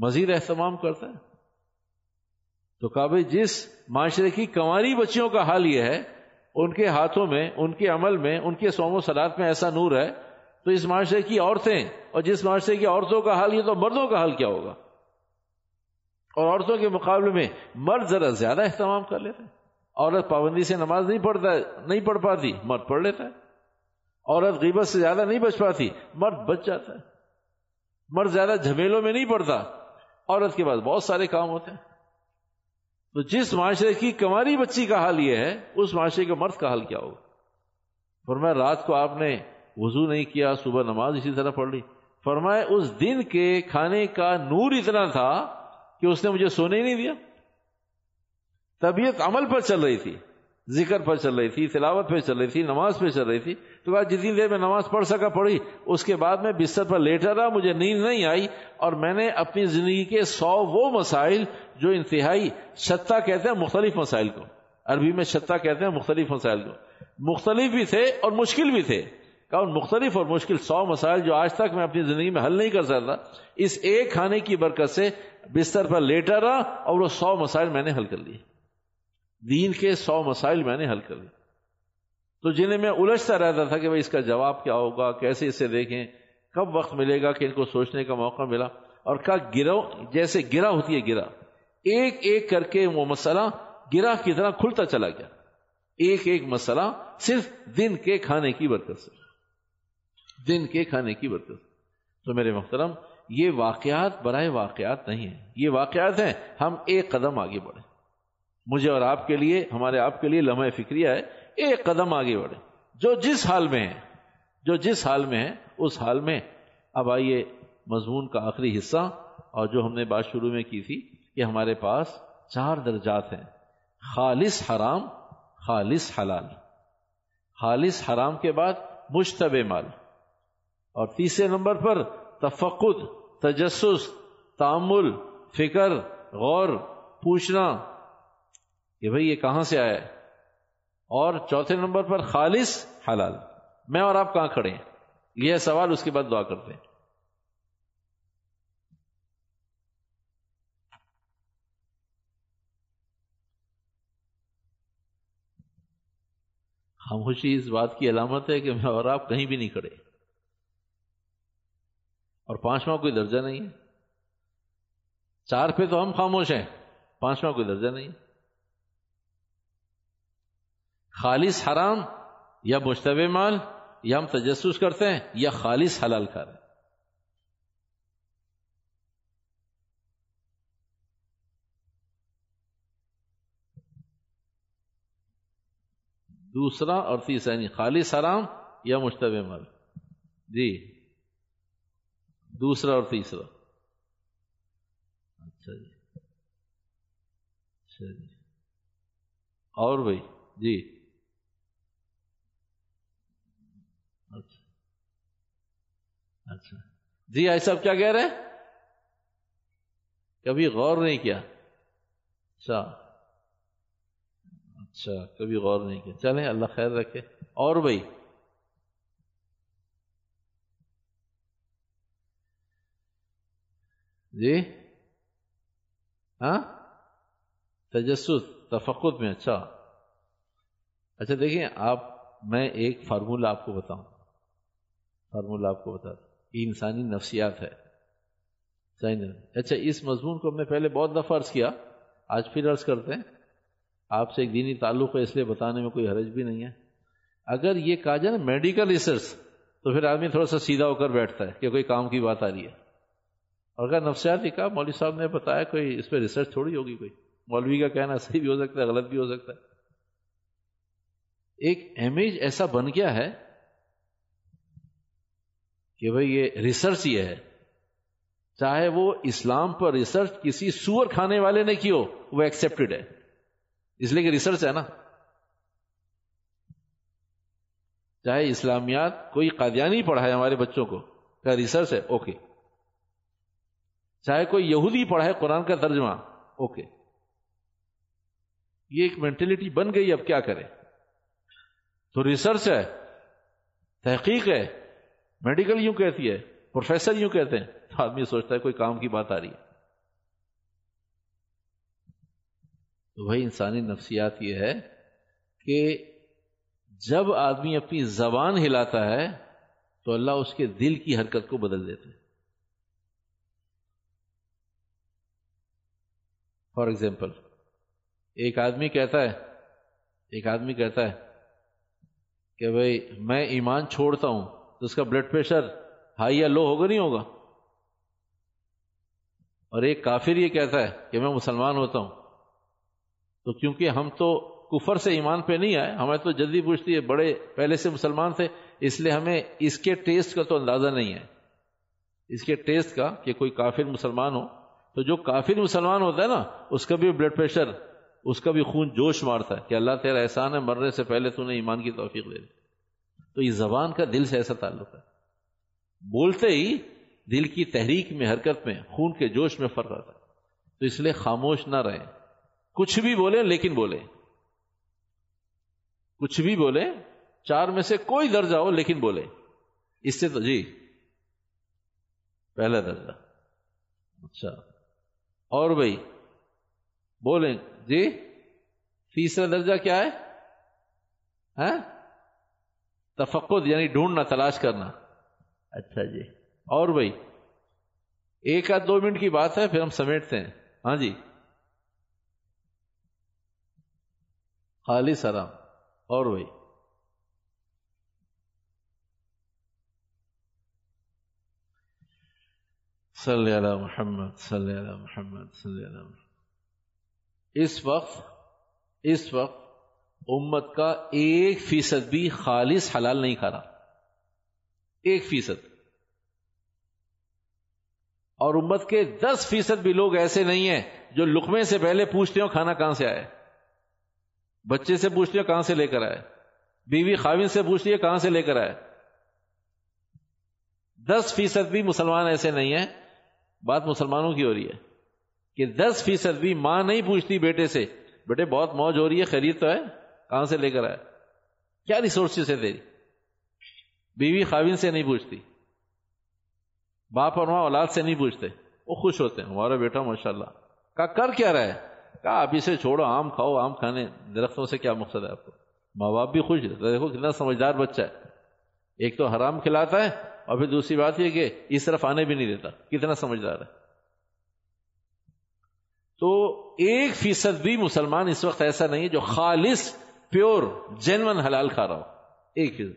مزید اہتمام کرتا ہے. تو کابل جس معاشرے کی کنواری بچیوں کا حال یہ ہے، ان کے ہاتھوں میں، ان کے عمل میں، ان کے صوم و صلات میں ایسا نور ہے، تو اس معاشرے کی عورتیں، اور جس معاشرے کی عورتوں کا حال یہ، تو مردوں کا حال کیا ہوگا؟ اور عورتوں کے مقابلے میں مرد ذرا زیادہ اہتمام کر لیتے ہیں. عورت پابندی سے نماز نہیں پڑھ پاتی، مرد پڑھ لیتا ہے. عورت غیبت سے زیادہ نہیں بچ پاتی، مرد بچ جاتا ہے. مرد زیادہ جھمیلوں میں نہیں پڑتا، عورت کے پاس بہت سارے کام ہوتے ہیں. تو جس معاشرے کی کنواری بچی کا حال یہ ہے، اس معاشرے کے مرد کا حال کیا ہوگا؟ فرمایا رات کو آپ نے وضو نہیں کیا، صبح نماز اسی طرح پڑھ لی. فرمایا اس دن کے کھانے کا نور اتنا تھا کہ اس نے مجھے سونے ہی نہیں دیا. طبیعت عمل پر چل رہی تھی، ذکر پر چل رہی تھی، تلاوت پہ چل رہی تھی، نماز پہ چل رہی تھی. تو بعد جتنی دیر میں نماز پڑھ سکا پڑھی، اس کے بعد میں بستر پر لیٹا رہا، مجھے نیند نہیں آئی، اور میں نے اپنی زندگی کے 100 وہ مسائل جو انتہائی شتہ کہتے ہیں، مختلف مسائل کو عربی میں شتہ کہتے ہیں، مختلف مسائل کو، مختلف بھی تھے اور مشکل بھی تھے، کون مختلف اور مشکل 100 مسائل جو آج تک میں اپنی زندگی میں حل نہیں کر سکتا، اس ایک کھانے کی برکت سے بستر پر لیٹا رہا اور وہ 100 مسائل میں نے حل کر لیے. دین کے 100 مسائل میں نے حل کر لیے. تو جنہیں میں الجھتا رہتا تھا کہ بھائی اس کا جواب کیا ہوگا، کیسے اسے دیکھیں، کب وقت ملے گا کہ ان کو سوچنے کا موقع ملا. اور کہا گرو جیسے گرا ہوتی ہے گرا، ایک ایک کر کے وہ مسئلہ گرا کی طرح کھلتا چلا گیا، ایک ایک مسئلہ صرف دن کے کھانے کی برکت سے، دن کے کھانے کی برکت. تو میرے محترم یہ واقعات برائے واقعات نہیں ہیں، یہ واقعات ہیں ہم ایک قدم آگے بڑھیں. مجھے اور آپ کے لیے، ہمارے آپ کے لیے لمحہ فکریہ ہے، ایک قدم آگے بڑھیں. جو جس حال میں ہے، جو جس حال میں ہے اس حال میں. اب آئیے مضمون کا آخری حصہ، اور جو ہم نے بات شروع میں کی تھی کہ ہمارے پاس 4 درجات ہیں، خالص حرام، خالص حلال، خالص حرام کے بعد مشتبہ مال، اور تیسرے نمبر پر تفقد، تجسس، تامل، فکر، غور، پوچھنا کہ بھئی یہ کہاں سے آیا ہے، اور چوتھے نمبر پر خالص حلال. میں اور آپ کہاں کھڑے ہیں یہ سوال، اس کے بعد دعا کرتے ہیں. خاموشی اس بات کی علامت ہے کہ میں اور آپ کہیں بھی نہیں کھڑے، اور 5واں کوئی درجہ نہیں ہے. 4 پہ تو ہم خاموش ہیں، 5واں کوئی درجہ نہیں ہے. خالص حرام یا مشتبہ مال، یا ہم تجسس کرتے ہیں، یا خالص حلال کھا رہے ہیں. دوسرا اور تیسرا یعنی خالص حرام یا مشتبہ مال. جی دوسرا اور تیسرا. اچھا جی، اچھا جی، اور بھائی جی، اچھا اچھا جی. آج سب کیا کہہ رہے ہیں؟ کبھی غور نہیں کیا. اچھا اچھا، کبھی غور نہیں کیا. چلیں اللہ خیر رکھے. اور بھائی جی ہاں تجسس تفقد میں. اچھا دیکھیں آپ، میں ایک فارمولہ آپ کو بتاؤں، فارمولہ آپ کو بتا دوں، یہ انسانی نفسیات ہے. اچھا اس مضمون کو ہم نے پہلے بہت دفعہ عرض کیا، آج پھر عرض کرتے ہیں. آپ سے ایک دینی تعلق ہے اس لیے بتانے میں کوئی حرج بھی نہیں ہے. اگر یہ کہا جائے نا میڈیکل ریسرچ تو پھر آدمی تھوڑا سا سیدھا ہو کر بیٹھتا ہے کہ کوئی کام کی بات آ رہی ہے، اور اگر نفسیات کہا مولوی صاحب نے بتایا کوئی اس پہ ریسرچ تھوڑی ہوگی، کوئی مولوی کا کہنا صحیح بھی ہو سکتا ہے غلط بھی ہو سکتا ہے. ایک امیج ایسا بن گیا ہے کہ بھئی یہ ریسرچ یہ ہے، چاہے وہ اسلام پر ریسرچ کسی سور کھانے والے نے کی ہو وہ ایکسیپٹڈ ہے، اس لیے کہ ریسرچ ہے نا. چاہے اسلامیات کوئی قادیانی پڑھائے ہمارے بچوں کو کیا ریسرچ ہے، اوکے. چاہے کوئی یہودی پڑھائے قرآن کا ترجمہ، اوکے. یہ ایک مینٹلٹی بن گئی، اب کیا کریں. تو ریسرچ ہے، تحقیق ہے، میڈیکل یوں کہتی ہے، پروفیسر یوں کہتے ہیں، تو آدمی سوچتا ہے کوئی کام کی بات آ رہی ہے. تو بھائی انسانی نفسیات یہ ہے کہ جب آدمی اپنی زبان ہلاتا ہے تو اللہ اس کے دل کی حرکت کو بدل دیتے ہیں. فار ایگزامپل ایک آدمی کہتا ہے کہ بھائی میں ایمان چھوڑتا ہوں، تو اس کا بلڈ پریشر ہائی یا لو ہوگا، نہیں ہوگا. اور ایک کافر یہ کہتا ہے کہ میں مسلمان ہوتا ہوں، تو کیونکہ ہم تو کفر سے ایمان پہ نہیں آئے، ہمیں تو جلدی پوچھتی ہے بڑے پہلے سے مسلمان تھے، اس لیے ہمیں اس کے ٹیسٹ کا تو اندازہ نہیں ہے، اس کے ٹیسٹ کا کہ کوئی کافر مسلمان ہو. تو جو کافر مسلمان ہوتا ہے نا، اس کا بھی بلڈ پریشر، اس کا بھی خون جوش مارتا ہے کہ اللہ تیرا احسان ہے، مرنے سے پہلے تو نے ایمان کی توفیق دے دی. تو یہ زبان کا دل سے ایسا تعلق ہے، بولتے ہی دل کی تحریک میں، حرکت میں، خون کے جوش میں فرق آتا ہے. تو اس لیے خاموش نہ رہیں، کچھ بھی بولیں لیکن بولیں، کچھ بھی بولیں، چار میں سے کوئی درجہ ہو لیکن بولیں. اس سے تو جی پہلا درجہ. اچھا اور بھائی بولیں جی، تیسرا درجہ کیا ہے؟ ہاں تفقد، یعنی ڈھونڈنا، تلاش کرنا. اچھا جی اور بھائی ایک آدھ دو منٹ کی بات ہے، پھر ہم سمیٹتے ہیں. ہاں جی خالص حرام. اور بھائی صلی اللہ محمد صلی اللہ محمد صلی اللہ محمد. اس وقت امت کا 1% بھی خالص حلال نہیں کھا رہا، 1%. اور امت کے 10% بھی لوگ ایسے نہیں ہیں جو لقمے سے پہلے پوچھتے ہو کھانا کہاں سے آئے، بچے سے پوچھتے ہو کہاں سے لے کر آئے، بیوی خاوند سے پوچھتی ہے کہاں سے لے کر آئے. 10% بھی مسلمان ایسے نہیں ہیں، بات مسلمانوں کی ہو رہی ہے کہ 10% بھی ماں نہیں پوچھتی بیٹے سے، بیٹے بہت موج ہو رہی ہے، خرید تو ہے، کہاں سے لے کر آئے، کیا ریسورسز ہے تیری. بیوی خاوند سے نہیں پوچھتی، باپ اور ماں اولاد سے نہیں پوچھتے، وہ خوش ہوتے ہیں ہمارا بیٹا ماشاءاللہ. کہا کر کیا رہا ہے؟ کہا آپ اسے چھوڑو، آم کھاؤ، آم کھانے درختوں سے کیا مقصد ہے آپ کو. ماں باپ بھی خوش رہتے، دیکھو کتنا سمجھدار بچہ ہے، ایک تو حرام کھلاتا ہے اور پھر دوسری بات یہ کہ اس طرف آنے بھی نہیں دیتا، کتنا سمجھدار ہے. تو 1% بھی مسلمان اس وقت ایسا نہیں ہے جو خالص پیور جینون حلال کھا رہا ہو، 1%.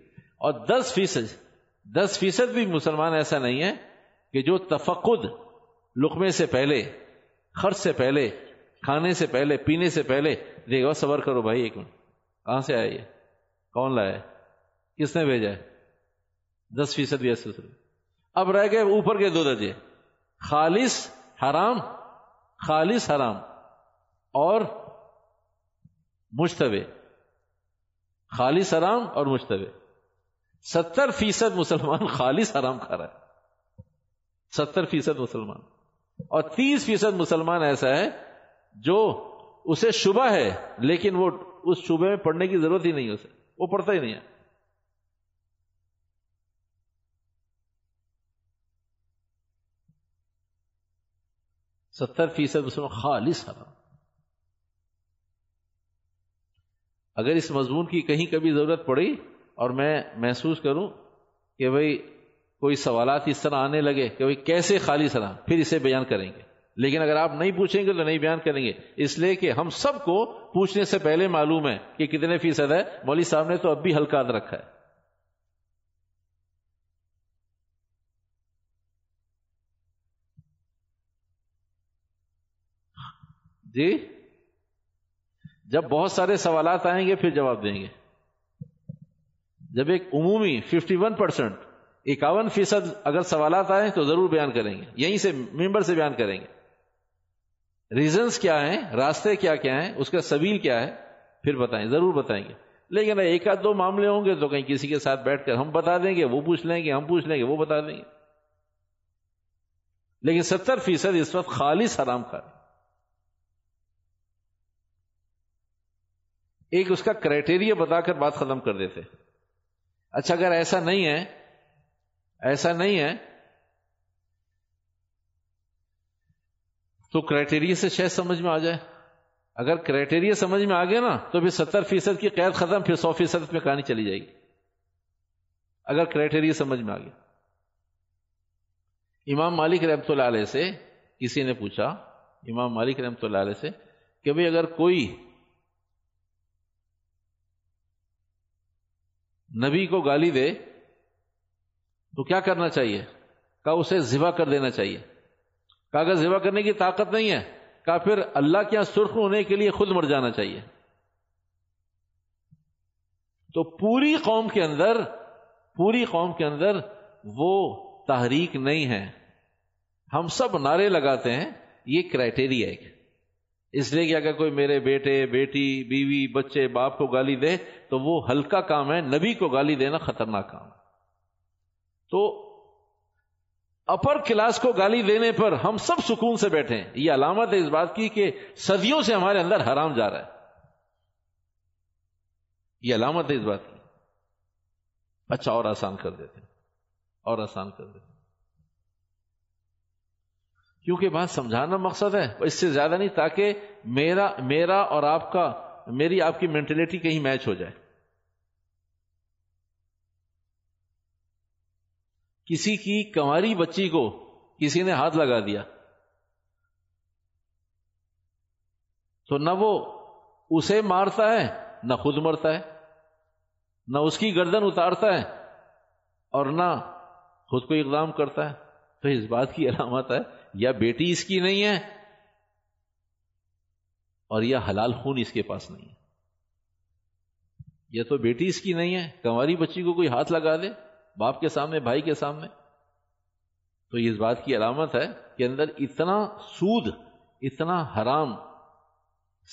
اور 10% بھی مسلمان ایسا نہیں ہے کہ جو تفقد، لقمے سے پہلے، خرچ سے پہلے، کھانے سے پہلے، پینے سے پہلے دیکھو، صبر کرو بھائی، ایک منٹ کہاں سے آیا، یہ کون لایا، کس نے بھیجا ہے. 10% بھی ایسے. اب رہ گئے اوپر کے 2 درجے، خالص حرام اور مشتبہ، خالص حرام اور مشتبہ. 70% مسلمان خالص حرام کھا رہا ہے، 70% مسلمان. اور 30% مسلمان ایسا ہے جو اسے شبہ ہے لیکن وہ اس شبہ میں پڑھنے کی ضرورت ہی نہیں ہے، اسے وہ پڑھتا ہی نہیں ہے. 70% اس میں خالص حرام. اگر اس مضمون کی کہیں کبھی ضرورت پڑی اور میں محسوس کروں کہ بھئی کوئی سوالات اس طرح آنے لگے کہ بھئی کیسے خالص حرام، پھر اسے بیان کریں گے. لیکن اگر آپ نہیں پوچھیں گے تو نہیں بیان کریں گے، اس لیے کہ ہم سب کو پوچھنے سے پہلے معلوم ہے کہ کتنے فیصد ہے. مولوی صاحب نے تو اب بھی ہلکا رکھا ہے. جی جب بہت سارے سوالات آئیں گے پھر جواب دیں گے. جب ایک عمومی 51%، 51% اگر سوالات آئیں تو ضرور بیان کریں گے، یہیں سے ممبر سے بیان کریں گے. ریزنز کیا ہیں، راستے کیا کیا ہیں، اس کا سبیل کیا ہے، پھر بتائیں، ضرور بتائیں گے. لیکن ایک آدھ دو معاملے ہوں گے تو کہیں کسی کے ساتھ بیٹھ کر ہم بتا دیں گے، وہ پوچھ لیں گے، ہم پوچھ لیں گے، وہ بتا دیں گے. لیکن 70% اس وقت خالص حرام کھا رہے. ایک اس کا کرائٹیریا بتا کر بات ختم کر دیتے. اچھا اگر ایسا نہیں ہے، ایسا نہیں ہے تو کرائٹیریا سے شاید سمجھ میں آ جائے. اگر کرائٹیریا سمجھ میں آ گیا نا تو پھر 70% کی قید ختم، پھر 100% میں کہانی چلی جائے گی. اگر کرائٹیریا سمجھ میں آ گیا. امام مالک رحمۃ اللہ علیہ سے کسی نے پوچھا، امام مالک رحمۃ اللہ علیہ سے، کہ بھئی اگر کوئی نبی کو گالی دے تو کیا کرنا چاہیے؟ کہا اسے ذبح کر دینا چاہیے. کہا اگر ذبح کرنے کی طاقت نہیں ہے، کہا پھر اللہ کے یہاں سرخ ہونے کے لیے خود مر جانا چاہیے. تو پوری قوم کے اندر، پوری قوم کے اندر وہ تحریک نہیں ہے. ہم سب نعرے لگاتے ہیں، یہ کرائٹیریا ہے. اس لیے کہ اگر کوئی میرے بیٹے بیٹی بیوی بچے باپ کو گالی دے تو وہ ہلکا کام ہے، نبی کو گالی دینا خطرناک کام ہے. تو اپر کلاس کو گالی دینے پر ہم سب سکون سے بیٹھے ہیں. یہ علامت ہے اس بات کی کہ صدیوں سے ہمارے اندر حرام جا رہا ہے. یہ علامت ہے اس بات کی. اچھا اور آسان کر دیتے ہیں، اور آسان کر دیتے ہیں، کیونکہ بات سمجھانا مقصد ہے، اس سے زیادہ نہیں، تاکہ میرا اور آپ کا، میری آپ کی مینٹلٹی کہیں میچ ہو جائے. کسی کی کنواری بچی کو کسی نے ہاتھ لگا دیا تو نہ وہ اسے مارتا ہے نہ خود مرتا ہے، نہ اس کی گردن اتارتا ہے اور نہ خود کو اقدام کرتا ہے. تو اس بات کی علامت ہے یا بیٹی اس کی نہیں ہے اور یا حلال خون اس کے پاس نہیں ہے. یا تو بیٹی اس کی نہیں ہے، کنواری بچی کو کوئی ہاتھ لگا دے باپ کے سامنے، بھائی کے سامنے، تو یہ اس بات کی علامت ہے کہ اندر اتنا سود، اتنا حرام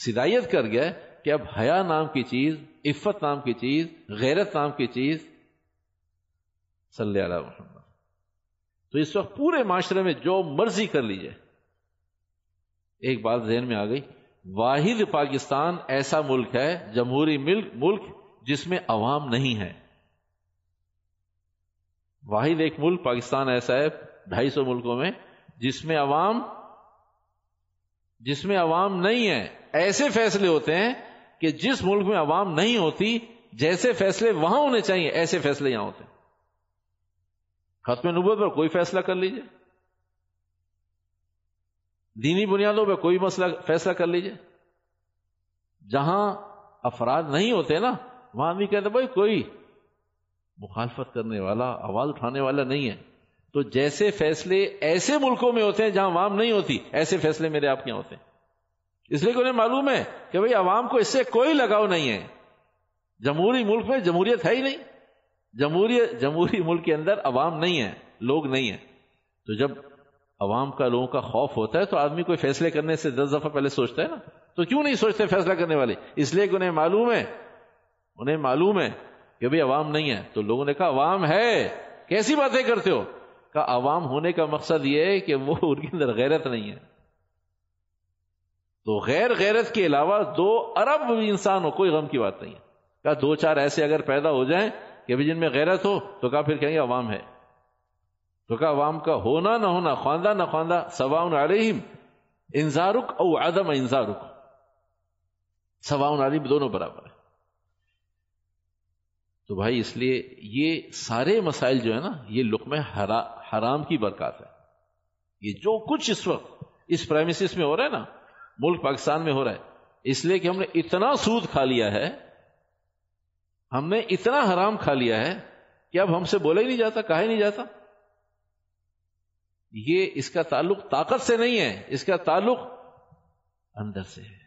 صدایت کر گیا کہ اب حیا نام کی چیز، عفت نام کی چیز، غیرت نام کی چیز. صلی اللہ علیہ وسلم. تو اس وقت پورے معاشرے میں جو مرضی کر لیجئے. ایک بات ذہن میں آ گئی، واحد پاکستان ایسا ملک ہے، جمہوری ملک جس میں عوام نہیں ہے. واحد ایک ملک پاکستان ایسا ہے 250 ملکوں میں جس میں عوام نہیں ہے. ایسے فیصلے ہوتے ہیں کہ جس ملک میں عوام نہیں ہوتی جیسے فیصلے وہاں ہونے چاہیے ایسے فیصلے یہاں ہوتے ہیں. ختم نبوت پر کوئی فیصلہ کر لیجئے، دینی بنیادوں پر کوئی مسئلہ فیصلہ کر لیجئے. جہاں افراد نہیں ہوتے نا وہاں بھی کہتے بھائی کوئی مخالفت کرنے والا، آواز اٹھانے والا نہیں ہے. تو جیسے فیصلے ایسے ملکوں میں ہوتے ہیں جہاں عوام نہیں ہوتی ایسے فیصلے میرے آپ کے یہاں ہوتے ہیں. اس لیے کہ انہیں معلوم ہے کہ بھائی عوام کو اس سے کوئی لگاؤ نہیں ہے. جمہوری ملک میں جمہوریت ہے ہی نہیں. جمہوری ملک کے اندر عوام نہیں ہے، لوگ نہیں ہیں. تو جب عوام کا، لوگوں کا خوف ہوتا ہے تو آدمی کوئی فیصلے کرنے سے 10 دفعہ پہلے سوچتا ہے نا. تو کیوں نہیں سوچتے فیصلہ کرنے والے؟ اس لیے کہ انہیں معلوم ہے کہ بھائی عوام نہیں ہے. تو لوگوں نے کہا عوام ہے، کیسی باتیں کرتے ہو؟ کہا عوام ہونے کا مقصد یہ ہے کہ وہ، ان کے اندر غیرت نہیں ہے. تو غیرت کے علاوہ 2 ارب انسان ہو کوئی غم کی بات نہیں ہے. کہا 2-4 ایسے اگر پیدا ہو جائیں کہ بھی جن میں غیرت ہو تو کہا پھر کہیں عوام ہے. تو کہا عوام کا ہونا نہ ہونا، خواندہ نہ خواندہ، سواء علیہم، انذارک او عدم انذارک سواء علیہم، دونوں برابر ہے. تو بھائی اس لیے یہ سارے مسائل جو ہے نا، یہ لقمہ حرام کی برکات ہے. یہ جو کچھ اس وقت اس پریمیسز میں ہو رہا ہے نا، ملک پاکستان میں ہو رہا ہے، اس لیے کہ ہم نے اتنا سود کھا لیا ہے، ہم نے اتنا حرام کھا لیا ہے کہ اب ہم سے بولا ہی نہیں جاتا، کہا ہی نہیں جاتا. یہ اس کا تعلق طاقت سے نہیں ہے، اس کا تعلق اندر سے ہے.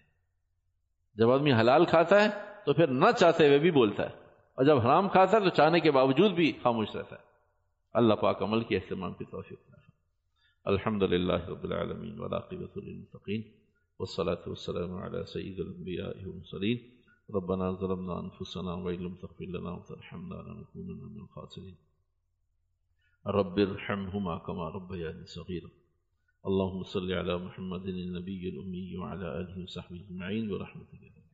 جب آدمی حلال کھاتا ہے تو پھر نہ چاہتے ہوئے بھی بولتا ہے، اور جب حرام کھاتا ہے تو چاہنے کے باوجود بھی خاموش رہتا ہے. اللہ پاک عمل کی اہتمام کی توفیق عطا فرمائے. الحمدللہ رب العالمین والعاقبۃ للمتقین والصلاۃ والسلام علی سید الانبیاء والمرسلین ربنا ظلمنا انفسنا وان لم تغفر لنا وترحمنا لنكونن من الخاسرین رب ارحمهما كما ربياني صغيرا اللهم صل على محمد النبي الأمي وعلى آله وصحبه أجمعين برحمتك.